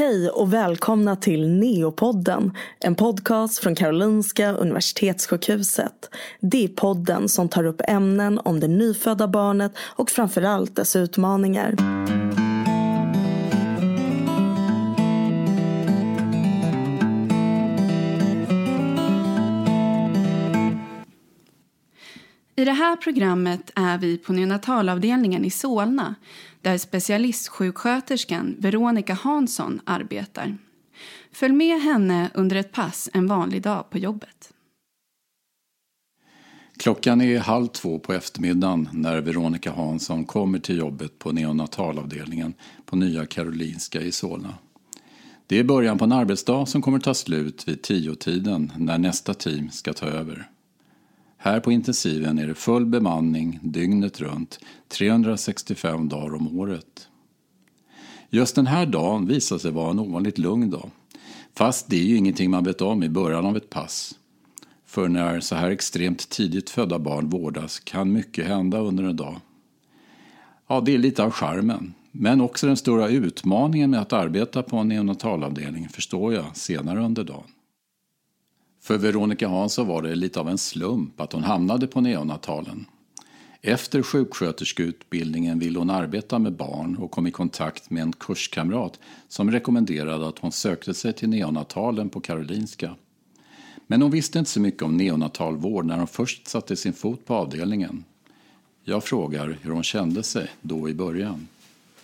Hej och välkomna till Neopodden, en podcast från Karolinska universitetssjukhuset. Det är podden som tar upp ämnen om det nyfödda barnet och framförallt dess utmaningar. I det här programmet är vi på neonatalavdelningen i Solna där specialistsjuksköterskan Veronica Hansson arbetar. Följ med henne under ett pass en vanlig dag på jobbet. Klockan är 13:30 på eftermiddagen när Veronica Hansson kommer till jobbet på neonatalavdelningen på Nya Karolinska i Solna. Det är början på en arbetsdag som kommer ta slut vid 10-tiden när nästa team ska ta över. Här på intensiven är det full bemanning dygnet runt 365 dagar om året. Just den här dagen visar sig vara en ovanligt lugn dag. Fast det är ju ingenting man vet om i början av ett pass. För när så här extremt tidigt födda barn vårdas kan mycket hända under en dag. Ja, det är lite av charmen. Men också den stora utmaningen med att arbeta på en neonatalavdelning förstår jag senare under dagen. För Veronica Hansson var det lite av en slump att hon hamnade på neonatalen. Efter sjuksköterskeutbildningen ville hon arbeta med barn och kom i kontakt med en kurskamrat som rekommenderade att hon sökte sig till neonatalen på Karolinska. Men hon visste inte så mycket om neonatalvård när hon först satte sin fot på avdelningen. Jag frågar hur hon kände sig då i början.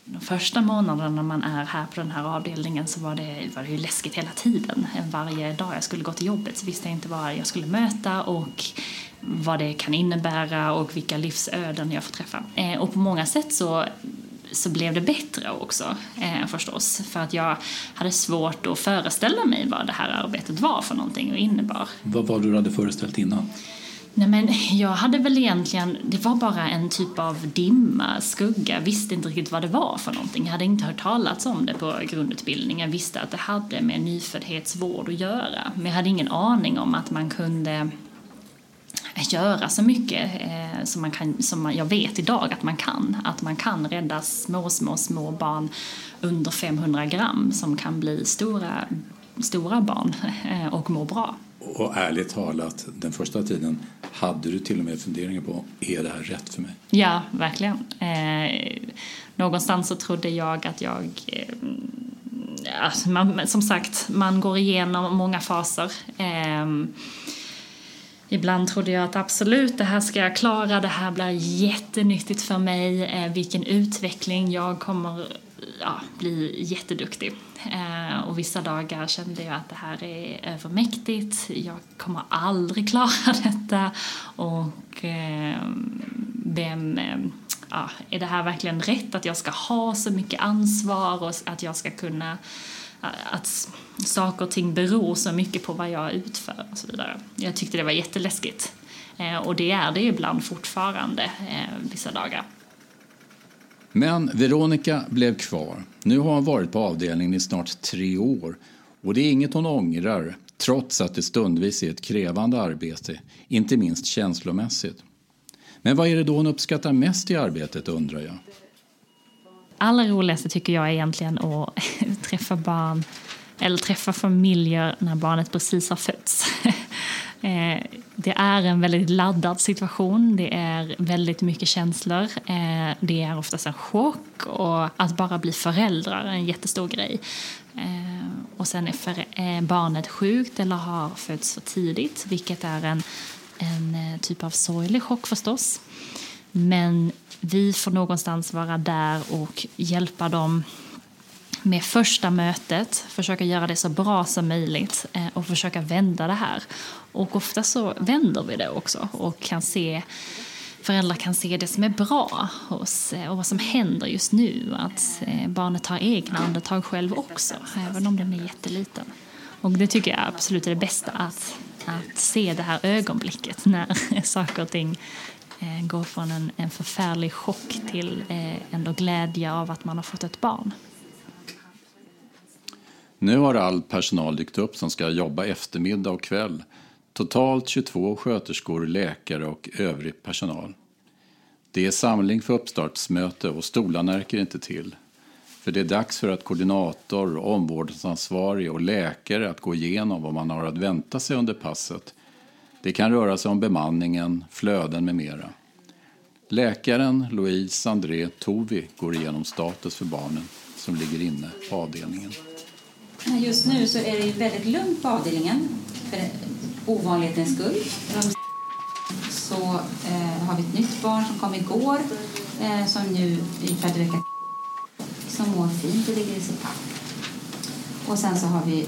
De första månaderna när man är här på den här avdelningen så var det ju läskigt hela tiden. Varje dag jag skulle gå till jobbet så visste jag inte vad jag skulle möta och vad det kan innebära och vilka livsöden jag får träffa. Och på många sätt så blev det bättre också förstås. För att jag hade svårt att föreställa mig vad det här arbetet var för någonting och innebar. Vad var du hade föreställt innan? Nej, men jag hade väl egentligen, det var bara en typ av dimma, skugga. Visste inte riktigt vad det var för någonting. Jag hade inte hört talats om det på grundutbildningen. Jag visste att det hade med nyföddhetsvård att göra. Men jag hade ingen aning om att man kunde göra så mycket som jag vet idag att man kan. Att man kan rädda små barn under 500 gram som kan bli stora barn och må bra. Och ärligt talat, den första tiden hade du till och med funderingar på, är det här rätt för mig? Ja, verkligen. Någonstans så trodde jag att man går igenom många faser. Ibland trodde jag att absolut, det här ska jag klara, det här blir jättenyttigt för mig. Vilken utveckling, jag kommer bli jätteduktig. Och vissa dagar kände jag att det här är övermäktigt. Jag kommer aldrig klara detta. Och är det här verkligen rätt att jag ska ha så mycket ansvar och att jag ska kunna, att saker och ting beror så mycket på vad jag utför och så vidare. Jag tyckte det var jätteläskigt. Och det är det ibland fortfarande vissa dagar. Men Veronica blev kvar. Nu har hon varit på avdelningen i snart 3 år. Och det är inget hon ångrar, trots att det stundvis är ett krävande arbete. Inte minst känslomässigt. Men vad är det då hon uppskattar mest i arbetet, undrar jag. Allra roligaste tycker jag egentligen att träffa barn eller träffa familjer när barnet precis har fötts. Det är en väldigt laddad situation. Det är väldigt mycket känslor. Det är oftast en chock. Och att bara bli föräldrar är en jättestor grej. Och sen är barnet sjukt eller har fötts för tidigt. Vilket är en typ av sorglig chock förstås. Men vi får någonstans vara där och hjälpa dem med första mötet. Försöka göra det så bra som möjligt och försöka vända det här. Och ofta så vänder vi det också och föräldrar kan se det som är bra och vad som händer just nu. Att barnet tar egna andetag själv också, även om den är jätteliten. Och det tycker jag absolut är det bästa, att se det här ögonblicket när saker och ting går från en förfärlig chock till ändå glädje av att man har fått ett barn. Nu har all personal dykt upp som ska jobba eftermiddag och kväll. Totalt 22 sköterskor, läkare och övrig personal. Det är samling för uppstartsmöte och stolarna räcker inte till. För det är dags för att koordinator, omvårdnadsansvarig och läkare att gå igenom vad man har att vänta sig under passet. Det kan röra sig om bemanningen, flöden med mera. Läkaren Louise André Tovi går igenom status för barnen som ligger inne på avdelningen. Just nu så är det väldigt lugnt på avdelningen för ovanlighetens skull. Så har vi ett nytt barn som kom igår som nu är född i vecka som mår fint och ligger i sitt pack. Och sen så har vi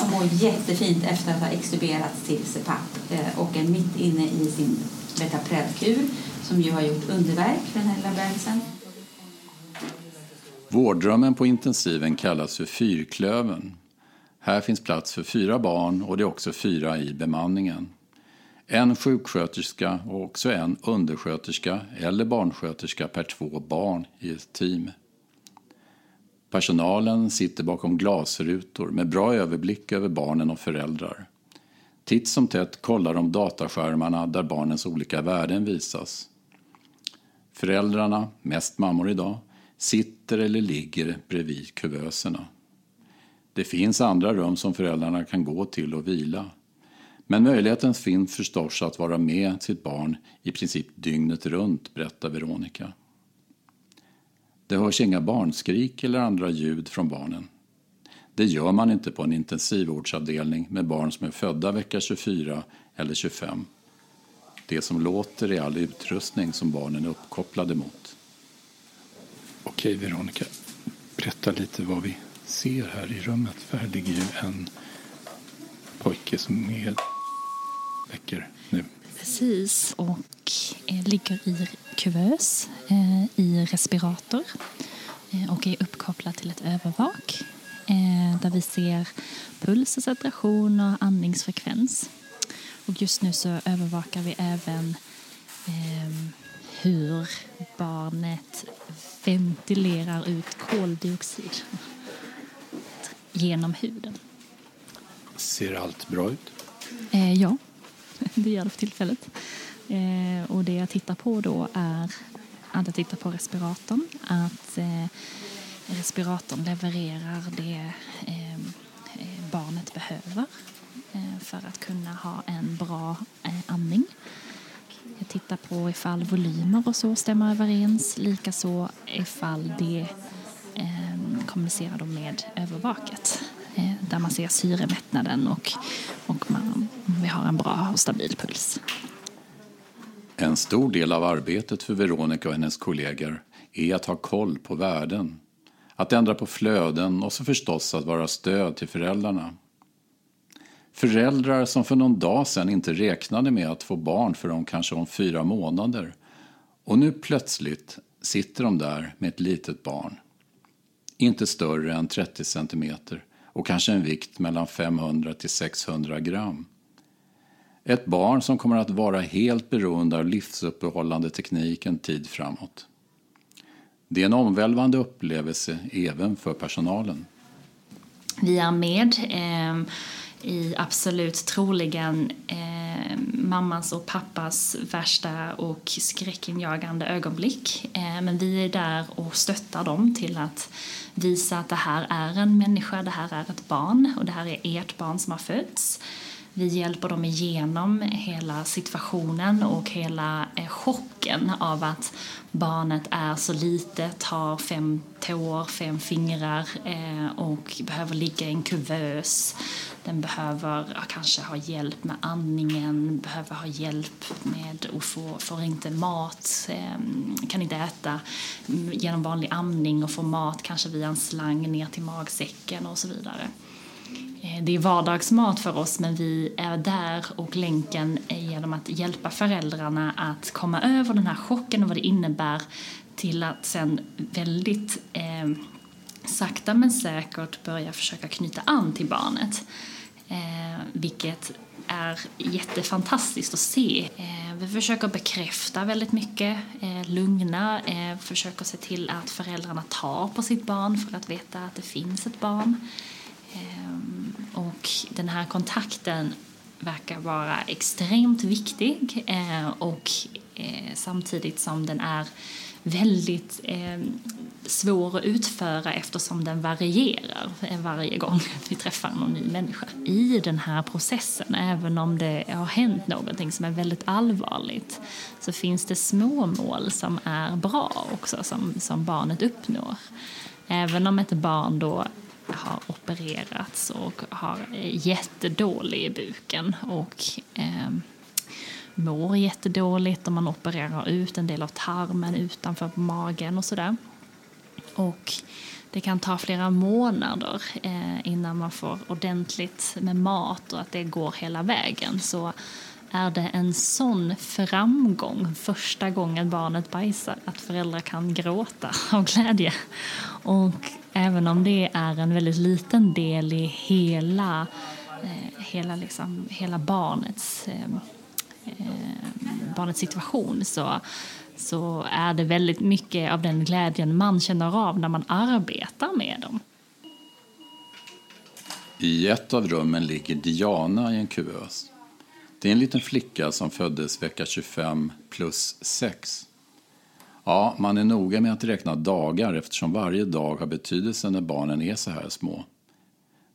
som mår jättefint efter att ha extuberats till CPAP och är mitt inne i sin betapredkur som ju har gjort underverk för den här lilla bebisen. Vårddrömmen på intensiven kallas för fyrklöven. Här finns plats för 4 barn och det är också 4 i bemanningen. 1 sjuksköterska och också 1 undersköterska eller barnsköterska per 2 barn i ett team. Personalen sitter bakom glasrutor med bra överblick över barnen och föräldrar. Titt som tätt kollar de dataskärmarna där barnens olika värden visas. Föräldrarna, mest mammor idag, sitter eller ligger bredvid kuvöserna. Det finns andra rum som föräldrarna kan gå till och vila. Men möjligheten finns förstås att vara med sitt barn i princip dygnet runt, berättar Veronica. Det hörs inga barnskrik eller andra ljud från barnen. Det gör man inte på en intensivvårdsavdelning med barn som är födda vecka 24 eller 25. Det som låter är all utrustning som barnen är uppkopplade mot. Okej Veronica, berätta lite vad vi ser här i rummet. För här ligger ju en pojke som är veckor nu. Precis, och ligger i kuvös, i respirator och är uppkopplad till ett övervak där vi ser puls och saturation och andningsfrekvens. Och just nu så övervakar vi även hur barnet ventilerar ut koldioxid genom huden. Ser allt bra ut? Ja, det gör det för tillfället. Och det jag tittar på då är att jag tittar på respiratorn. Att respiratorn levererar det barnet behöver för att kunna ha en bra andning. Jag tittar på ifall volymer och så stämmer överens. Likaså ifall det kommunicerar då med övervaket. Där man ser syremättnaden och vi har en bra och stabil puls. En stor del av arbetet för Veronica och hennes kollegor är att ha koll på värden. Att ändra på flöden och så förstås att vara stöd till föräldrarna. Föräldrar som för någon dag sedan inte räknade med att få barn för dem kanske om 4 månader. Och nu plötsligt sitter de där med ett litet barn. Inte större än 30 centimeter. Och kanske en vikt mellan 500 till 600 gram. Ett barn som kommer att vara helt beroende av livsuppehållande teknik en tid framåt. Det är en omvälvande upplevelse även för personalen. Vi är med i absolut troligen mammas och pappas värsta och skräckinjagande ögonblick. Men vi är där och stöttar dem till att visa att det här är en människa, det här är ett barn och det här är ert barn som har fötts. Vi hjälper dem igenom hela situationen och hela chocken av att barnet är så litet, har 5 tår, 5 fingrar och behöver ligga i en kuvös. Den behöver kanske ha hjälp med andningen, behöver ha hjälp med och får inte mat, kan inte äta genom vanlig amning och får mat kanske via en slang ner till magsäcken och så vidare. Det är vardagsmat för oss, men vi är där och länken är genom att hjälpa föräldrarna att komma över den här chocken och vad det innebär till att sen väldigt sakta men säkert börja försöka knyta an till barnet. Vilket är jättefantastiskt att se. Vi försöker bekräfta väldigt mycket, lugna, försöker se till att föräldrarna tar på sitt barn för att veta att det finns ett barn. Och den här kontakten verkar vara extremt viktig och samtidigt som den är väldigt svår att utföra eftersom den varierar varje gång vi träffar någon ny människa. I den här processen, även om det har hänt någonting som är väldigt allvarligt, så finns det små mål som är bra också, som barnet uppnår. Även om ett barn då har opererats och har jättedålig i buken och mår jättedåligt, om man opererar ut en del av tarmen utanför magen och sådär. Och det kan ta flera månader innan man får ordentligt med mat och att det går hela vägen. Så är det en sån framgång första gången barnet bajsar att föräldrar kan gråta av glädje. Och även om det är en väldigt liten del i hela barnets situation, så är det väldigt mycket av den glädjen man känner av när man arbetar med dem. I ett av rummen ligger Diana i en kuvös. Det är en liten flicka som föddes vecka 25+6. Ja, man är noga med att räkna dagar eftersom varje dag har betydelse när barnen är så här små.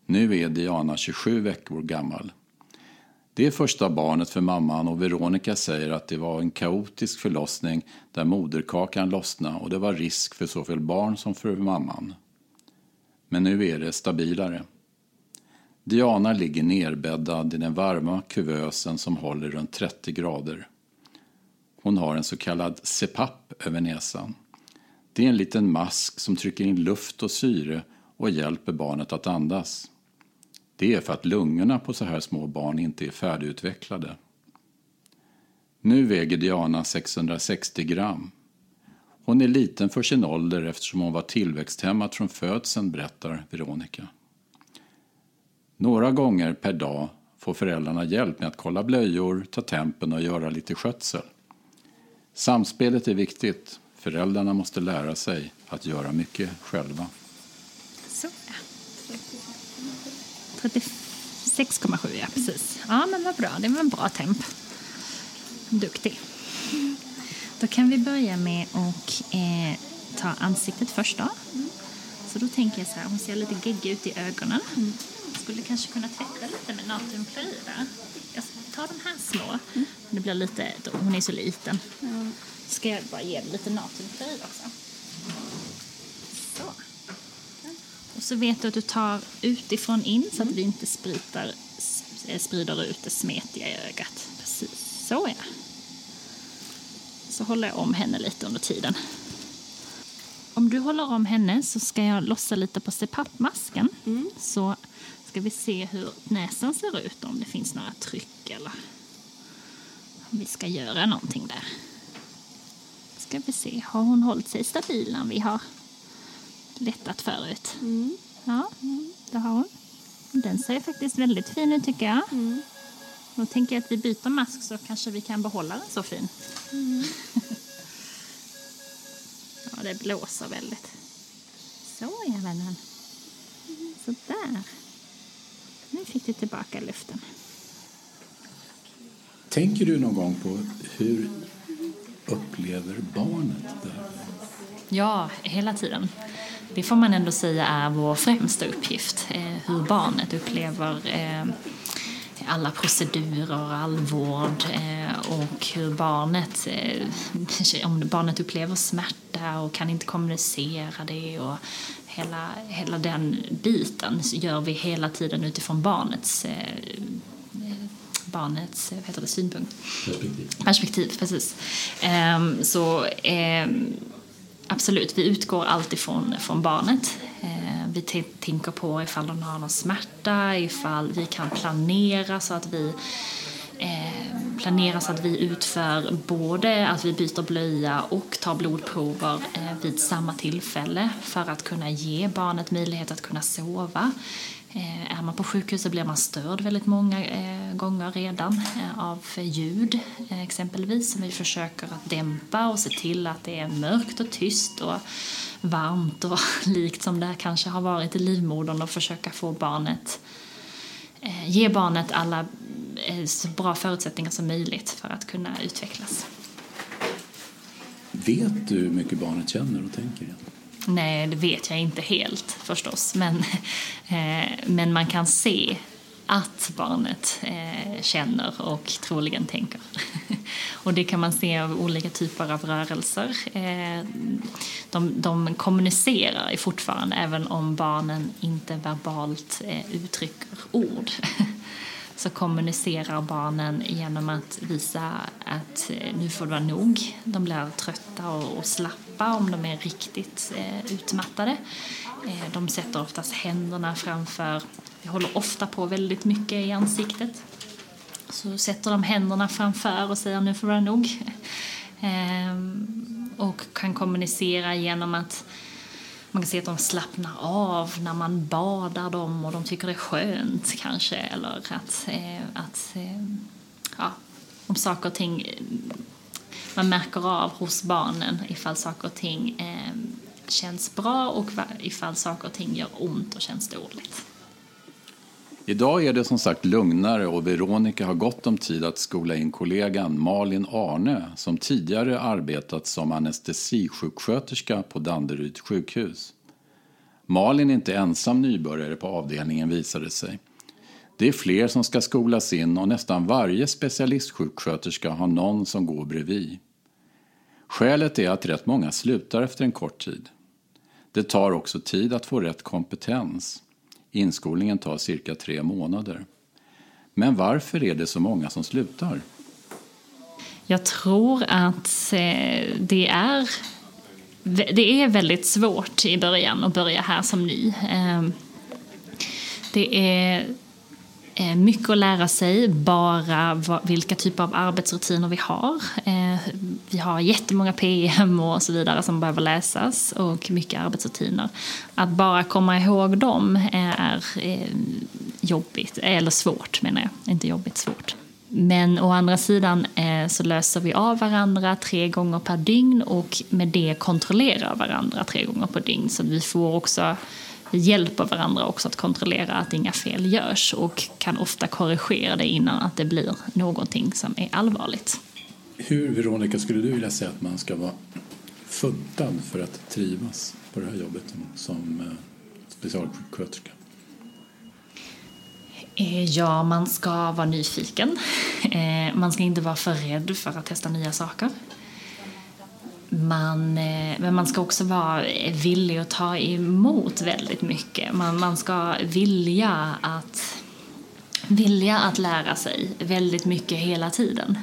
Nu är Diana 27 veckor gammal. Det är första barnet för mamman och Veronica säger att det var en kaotisk förlossning där moderkakan lossnade och det var risk för såväl barn som för mamman. Men nu är det stabilare. Diana ligger nerbäddad i den varma kuvösen som håller runt 30 grader. Hon har en så kallad CPAP över näsan. Det är en liten mask som trycker in luft och syre och hjälper barnet att andas. Det är för att lungorna på så här små barn inte är färdigutvecklade. Nu väger Diana 660 gram. Hon är liten för sin ålder eftersom hon var tillväxthämmad från födseln, berättar Veronica. Några gånger per dag får föräldrarna hjälp med att kolla blöjor, ta tempen och göra lite skötsel. Samspelet är viktigt. Föräldrarna måste lära sig att göra mycket själva. Så. 36,7, ja precis. Ja, men vad bra. Det var en bra temp. Duktig. Då kan vi börja med att ta ansiktet först då. Så då tänker jag så här, hon ser lite geggig ut i ögonen. Skulle kanske kunna tvätta lite med natriumklorid där. Jag tar de här små. Det blir lite, hon är så liten. Ska jag bara ge lite natriumklorid också. Så. Och så vet du att du tar utifrån in så att vi inte sprider ut det smetiga i ögat. Precis, så ja. Så håller jag om henne lite under tiden. Om du håller om henne så ska jag lossa lite på CPAP-masken. Så ska vi se hur näsan ser ut, om det finns några tryck eller om vi ska göra någonting där. Ska vi se, har hon hållit sig stabil när vi har lättat förut? Ja, det har hon. Den ser faktiskt väldigt fin ut tycker jag. Då tänker jag att vi byter mask så kanske vi kan behålla den så fin. Ja, det blåser väldigt. Så ja, vännen. Så där. Nu fick du tillbaka luften. Tänker du någon gång på hur upplever barnet där? Ja, hela tiden. Det får man ändå säga är vår främsta uppgift. Hur barnet upplever alla procedurer och all vård. Och hur barnet, om barnet upplever smärta och kan inte kommunicera det och hela den biten gör vi hela tiden utifrån barnets vad heter det, synpunkt. Perspektiv, precis. Så absolut, vi utgår alltid från barnet. Vi tänker på ifall de har någon smärta, ifall vi kan planera så att vi utför både att vi byter blöja och tar blodprover vid samma tillfälle för att kunna ge barnet möjlighet att kunna sova. Är man på sjukhus så blir man störd väldigt många gånger redan av ljud exempelvis, som vi försöker att dämpa och se till att det är mörkt och tyst och varmt och likt som det kanske har varit i livmodern, och försöka få ge barnet alla så bra förutsättningar som möjligt för att kunna utvecklas. Vet du hur mycket barnet känner och tänker? Nej, det vet jag inte helt förstås. Men man kan se att barnet känner och troligen tänker. Och det kan man se av olika typer av rörelser. De kommunicerar fortfarande även om barnen inte verbalt uttrycker ord. Så kommunicerar barnen genom att visa att nu får det vara nog. De blir trötta och slappa om de är riktigt utmattade. De sätter oftast händerna framför. Vi håller ofta på väldigt mycket i ansiktet. Så sätter de händerna framför och säger nu får det vara nog. Och kan kommunicera genom att man kan se att de slappnar av när man badar dem och de tycker det är skönt kanske. Eller att om saker och ting, man märker av hos barnen ifall saker och ting känns bra och ifall saker och ting gör ont och känns dåligt. Idag är det som sagt lugnare och Veronica har gott om tid att skola in kollegan Malin Arne som tidigare arbetat som anestesisjuksköterska på Danderyd sjukhus. Malin är inte ensam nybörjare på avdelningen visade sig. Det är fler som ska skolas in och nästan varje specialistsjuksköterska har någon som går bredvid. Skälet är att rätt många slutar efter en kort tid. Det tar också tid att få rätt kompetens. Inskolningen tar cirka 3 månader. Men varför är det så många som slutar? Jag tror att det är väldigt svårt i början att börja här som ny. Det är mycket att lära sig, bara vilka typer av arbetsrutiner vi har. Vi har jättemånga PM och så vidare som behöver läsas och mycket arbetsrutiner. Att bara komma ihåg dem är jobbigt, eller svårt menar jag, inte jobbigt, svårt. Men å andra sidan så löser vi av varandra 3 gånger per dygn och med det kontrollerar varandra 3 gånger per dygn så vi får också hjälper varandra också att kontrollera att inga fel görs och kan ofta korrigera det innan att det blir någonting som är allvarligt. Hur, Veronica, skulle du vilja säga att man ska vara funtad för att trivas på det här jobbet som specialsjuksköterska? Ja, man ska vara nyfiken. Man ska inte vara för rädd för att testa nya saker. Men man ska också vara villig att ta emot väldigt mycket. Man ska vilja att lära sig väldigt mycket hela tiden.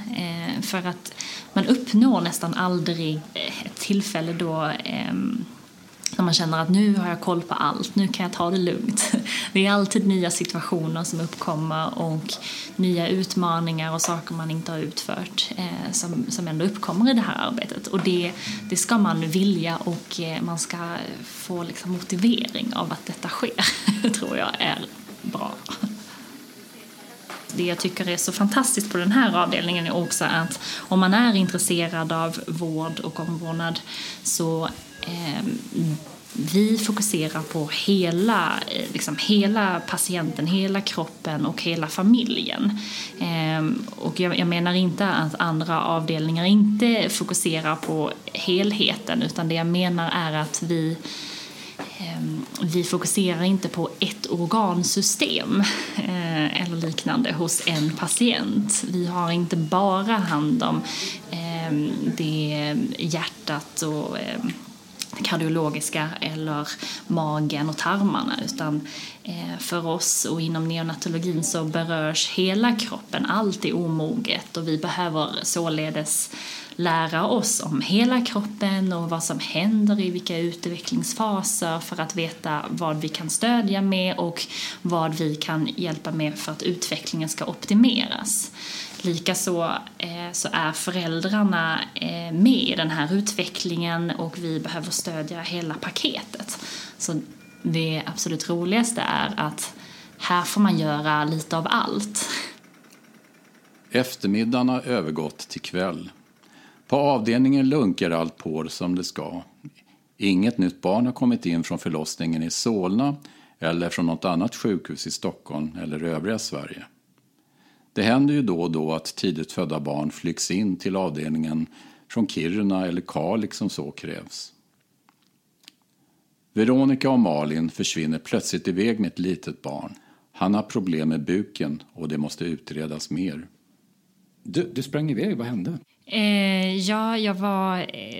För att man uppnår nästan aldrig ett tillfälle då när man känner att nu har jag koll på allt, nu kan jag ta det lugnt. Det är alltid nya situationer som uppkommer och nya utmaningar och saker man inte har utfört som ändå uppkommer i det här arbetet. Och det ska man vilja och man ska få liksom motivering av att detta sker, tror jag är bra. Det jag tycker är så fantastiskt på den här avdelningen är också att om man är intresserad av vård och omvårdnad så vi fokuserar på hela patienten, hela kroppen och hela familjen. Och jag menar inte att andra avdelningar inte fokuserar på helheten utan det jag menar är att vi fokuserar inte på ett organsystem eller liknande hos en patient. Vi har inte bara hand om det hjärtat och kardiologiska eller magen och tarmarna utan för oss och inom neonatologin så berörs hela kroppen, allt är omoget och vi behöver således lära oss om hela kroppen och vad som händer i vilka utvecklingsfaser för att veta vad vi kan stödja med och vad vi kan hjälpa med för att utvecklingen ska optimeras. Likaså så är föräldrarna med i den här utvecklingen och vi behöver stödja hela paketet. Så det absolut roligaste är att här får man göra lite av allt. Eftermiddagen har övergått till kväll. På avdelningen lunkar allt på som det ska. Inget nytt barn har kommit in från förlossningen i Solna eller från något annat sjukhus i Stockholm eller övriga Sverige. Det händer ju då och då att tidigt födda barn flygs in till avdelningen från Kiruna eller Karl liksom så krävs. Veronica och Malin försvinner plötsligt iväg med ett litet barn. Han har problem med buken och det måste utredas mer. Du sprang iväg, vad hände?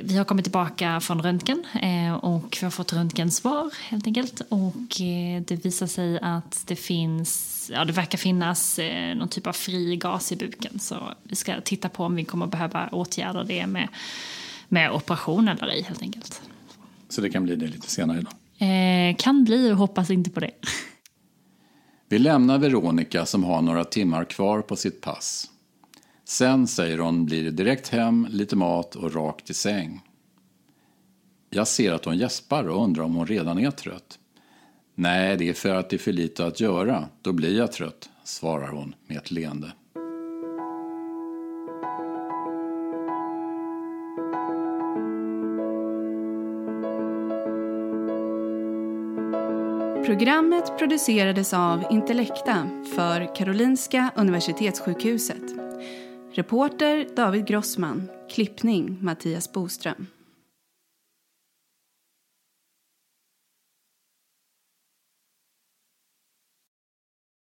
Vi har kommit tillbaka från röntgen och vi har fått röntgensvar helt enkelt. Och det visar sig att det verkar finnas någon typ av fri gas i buken. Så vi ska titta på om vi kommer behöva åtgärda det med operation eller ej helt enkelt. Så det kan bli det lite senare då? Kan bli och hoppas inte på det. Vi lämnar Veronica som har några timmar kvar på sitt pass. Sen, säger hon, blir det direkt hem, lite mat och rakt i säng. Jag ser att hon gäspar och undrar om hon redan är trött. Nej, det är för att det är för lite att göra. Då blir jag trött, svarar hon med ett leende. Programmet producerades av Intellekta för Karolinska Universitetssjukhuset. Reporter David Grossman, klippning Mattias Boström.